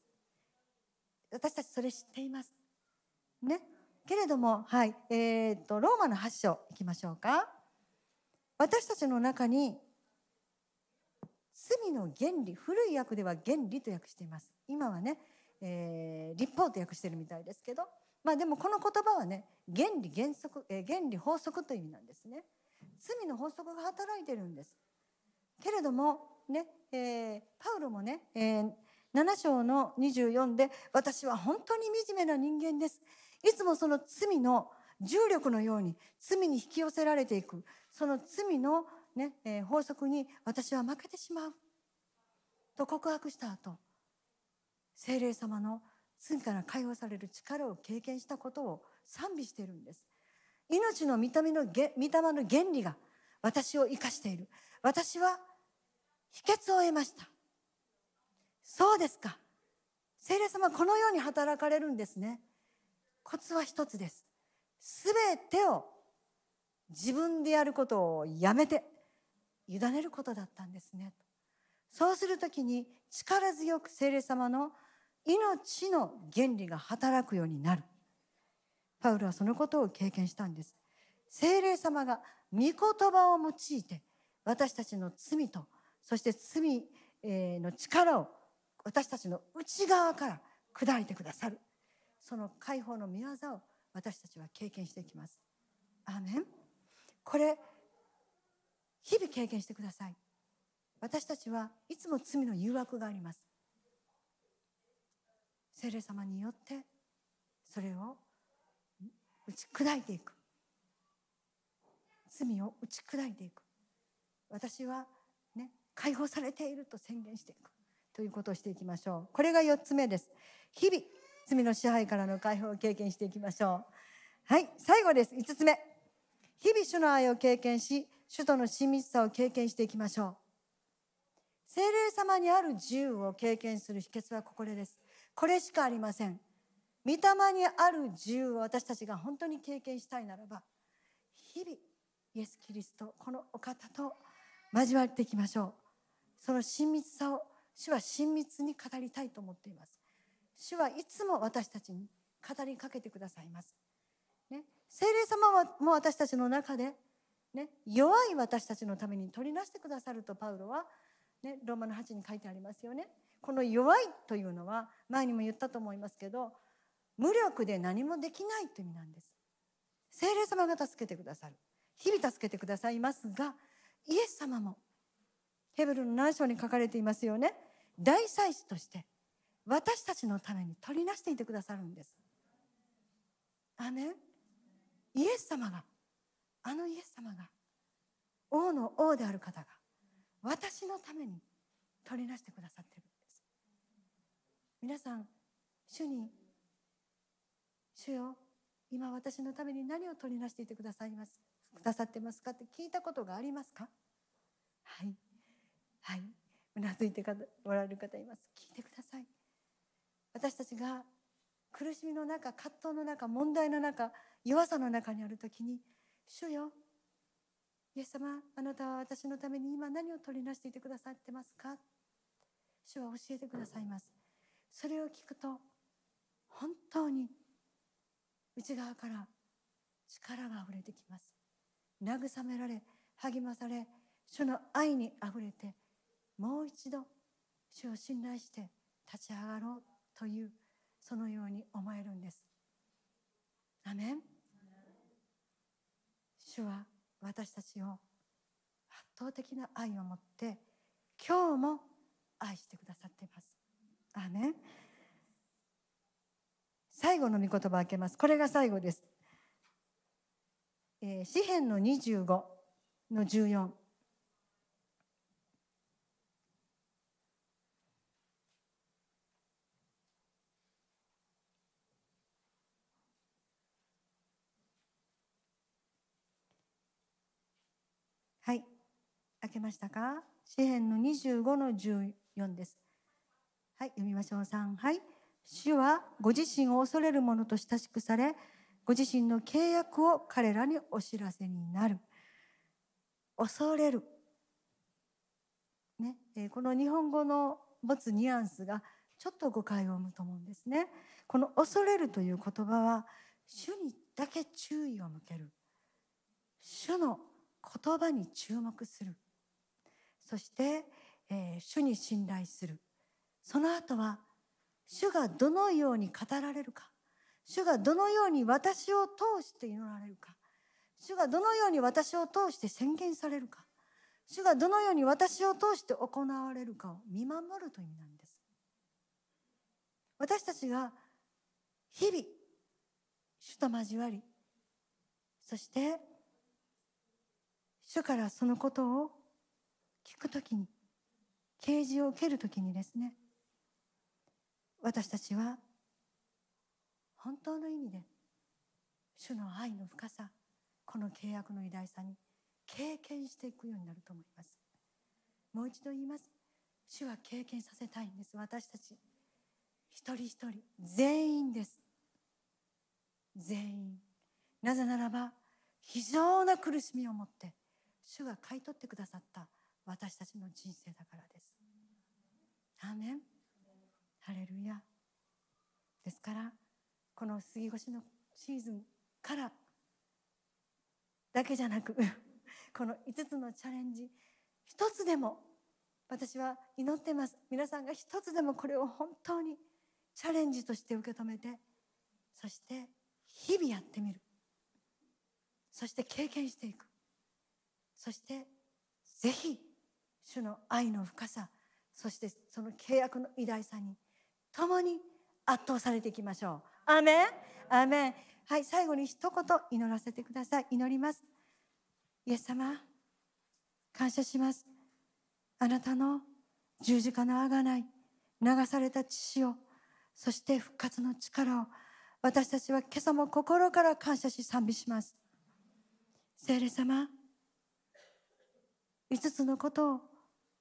私たちそれ知っていますね。けれども、はい、ローマの8章いきましょうか。私たちの中に罪の原理、古い訳では原理と訳しています。今はね、立法と訳してるみたいですけど、まあ、でもこの言葉はね、原理原則、原理法則という意味なんですね。罪の法則が働いてるんです。けれどもね、パウロもね、7章の24で、私は本当に惨めな人間です。いつもその罪の重力のように罪に引き寄せられていく、その罪の、ね、法則に私は負けてしまうと告白した後、聖霊様の罪から解放される力を経験したことを賛美しているんです。命の御霊の原理が私を生かしている。私は秘訣を得ました。そうですか。聖霊様はこのように働かれるんですね。コツは一つです。すべてを自分でやることをやめて委ねることだったんですね。そうするときに力強く聖霊様の命の原理が働くようになる。パウロはそのことを経験したんです。聖霊様が御言葉を用いて私たちの罪と、そして罪の力を私たちの内側から砕いてくださる、その解放の御業を私たちは経験していきます。アーメン。これ日々経験してください。私たちはいつも罪の誘惑があります。聖霊様によってそれを打ち砕いていく、罪を打ち砕いていく、私はね、解放されていると宣言していくということをしていきましょう。これが4つ目です。日々罪の支配からの解放を経験していきましょう。はい、最後です。5つ目、日々主の愛を経験し、主との親密さを経験していきましょう。聖霊様にある自由を経験する秘訣はここです。これしかありません。御霊にある自由を私たちが本当に経験したいならば、日々イエス・キリスト、このお方と交わっていきましょう。その親密さを主は親密に語りたいと思っています。主はいつも私たちに語りかけてくださいます、ね、聖霊様はもう私たちの中で、ね、弱い私たちのために取りなしてくださるとパウロは、ね、ローマの8に書いてありますよね。この弱いというのは前にも言ったと思いますけど、無力で何もできないという意味なんです。聖霊様が助けてくださる、日々助けてくださいますが、イエス様もヘブルの7章に書かれていますよね。大祭司として私たちのために取りなしていてくださるんです。アメン。イエス様が、あのイエス様が、王の王である方が私のために取りなしてくださっているんです。皆さん、主に、主よ、今私のために何を取りなしていてくださってますかって聞いたことがありますか？はいはい、うなずいておられる方います。聞いてください。私たちが苦しみの中、葛藤の中、問題の中、弱さの中にあるときに、主よ、イエス様、あなたは私のために今何を取りなしていてくださってますか？主は教えてくださいます。それを聞くと本当に内側から力があふれてきます。慰められ、励まされ、主の愛にあふれて、もう一度主を信頼して立ち上がろうという、そのように思えるんです。アメン。主は私たちを圧倒的な愛を持って今日も愛してくださっています。アメン。最後の御言葉を開けます。これが最後です。詩編の25の14、はい、開けましたか？詩編の25の14です。はい、読みましょう。3、はい、主はご自身を恐れる者と親しくされ、ご自身の契約を彼らにお知らせになる。恐れる、ね、この日本語の持つニュアンスがちょっと誤解を生むと思うんですね。この恐れるという言葉は、主にだけ注意を向ける、主の言葉に注目する、そして、主に信頼する。その後は主がどのように語られるか、主がどのように私を通して祈られるか、主がどのように私を通して宣言されるか、主がどのように私を通して行われるかを見守るという意味なんです。私たちが日々主と交わり、そして主からそのことを聞くときに、啓示を受けるときにですね、私たちは本当の意味で主の愛の深さ、この契約の偉大さに経験していくようになると思います。もう一度言います。主は経験させたいんです。私たち一人一人、全員です。全員。なぜならば、非常な苦しみを持って主が買い取ってくださった私たちの人生だからです。アーメン、ハレルヤ。ですからこの杉越のシーズンからだけじゃなくこの5つのチャレンジ、一つでも、私は祈ってます、皆さんが一つでもこれを本当にチャレンジとして受け止めて、そして日々やってみる、そして経験していく、そしてぜひ主の愛の深さ、そしてその契約の偉大さに共に圧倒されていきましょう。アーメン、アーメン。はい、最後に一言祈らせてください。祈ります。イエス様、感謝します。あなたの十字架の贖い、流された血を、そして復活の力を私たちは今朝も心から感謝し賛美します。聖霊様、5つのことを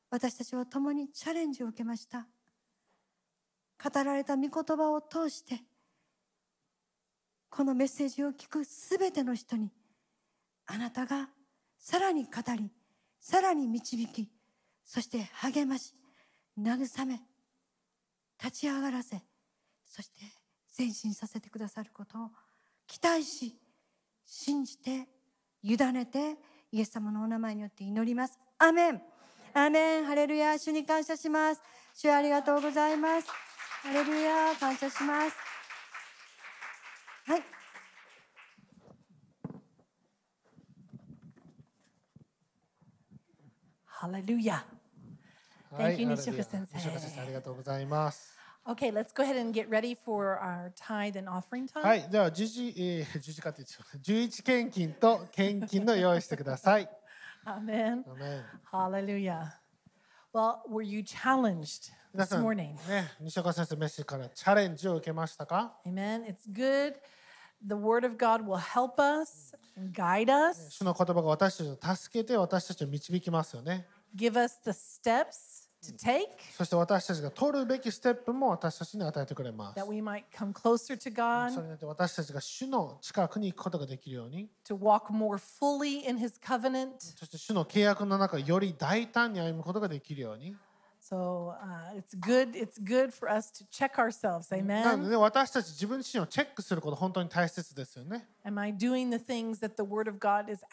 私たちは共にチャレンジを受けました。語られた御言葉を通して、このメッセージを聞くすべての人に、あなたがさらに語り、さらに導き、そして励まし、慰め、立ち上がらせ、そして前進させてくださることを期待し、信じて、委ねて、イエス様のお名前によって祈ります。アメン。アメン。ハレルヤ。主に感謝します。主、ありがとうございます。ハレルヤ。感謝します。はい。ハレルヤ。Thank you, Nishoka Sensei. ありがとうございます。Okay, let's go ahead and get ready for our tithe and offering time. はい、じゃあ十一献金と献金の用意してください。Amen. Hallelujah. Well, were you challenged this morning? ね、西岡先生メッセージからチャレンジを受けましたか ？Amen. It's good. The word of God will help us and guide us. 主の言葉が私たちを助けて私たちを導きますよね。Give us the steps.To take, そして私たちが取るべきステップも私たちに与えてくれます。That we might come closer to God, それによって私たちが主の近くに行くことができるように。To walk more fully in His covenant, そして主の契約の中より大胆に歩むことができるように。So, it's good for us to check ourselves. Amen. なので私たち自分自身をチェックすること本当に大切ですよね。Am I doing the things that the Word of God is,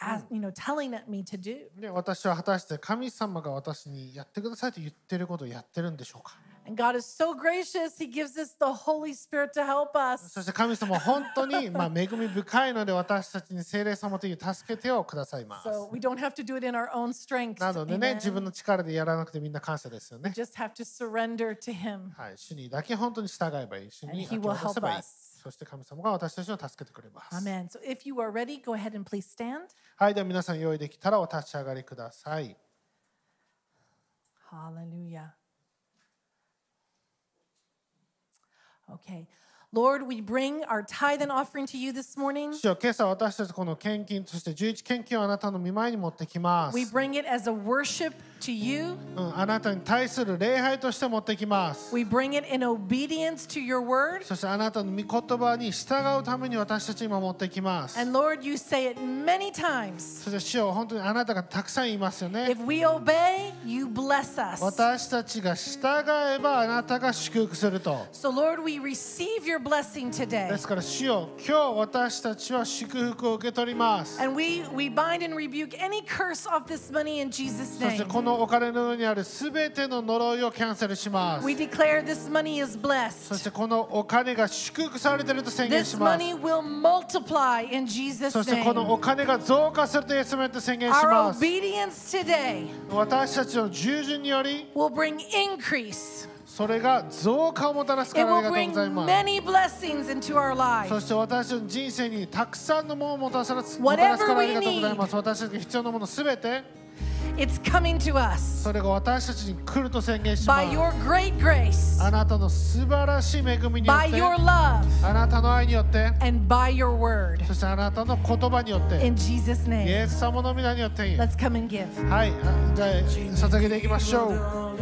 telling me to do? で私は果たして神様が私にやってくださいと言ってることをやってるんでしょうか。And God is so gracious; He gives us the Holy Spirit to help us. そして神様は本当に恵み深いので私たちに聖霊様という助け手をくださいます。So we don't have to do it in our own strength. なのでね、自分の力でやらなくてみんな感謝ですよね。Just have to surrender to Him. はい、主にだけ本当に従えばいい。主に明け渡せばいい。そして神様が私たちを助けてくれます。Amen. So if you are ready, go ahead and please stand. はい、では皆さん用意できたらお立ち上がりください。Hallelujah. Okay.Lord, we bring our tithe and offering to you this morning. We bring it as a worship to you. We bring it in obedience to your word. And Lord, you say it many times. If we obey, you bless us. So Lord, we receive your blessing today. ですから主よ、今日私たちは祝福を受け取ります。And we bind and rebuke any curse of this money in Jesus' name. そしてこのお金の上にあるすべての呪いをキャンセルします。We declare this money is blessed. そしてこのお金が祝福されていると宣言します。This money will multiply in Jesus' name. そしてこのお金が増加するとイエス様と宣言します。Our obedience today. 私たちの従順により will bring increase.それが増加をもたらすからありがとうございます。そして私たちの人生にたくさんのものをもたらすからありがとうございます。私たちに必要なものすべて。It's coming to us. それが私たちに来ると宣言します。By your great grace. あなたの素晴らしい恵みによって。By your love. あなたの愛によって。And by your word. そしてあなたの言葉によって。In Jesus' name. イエス様の皆によって。Let's come and give. はい、じゃあ捧げていきましょう。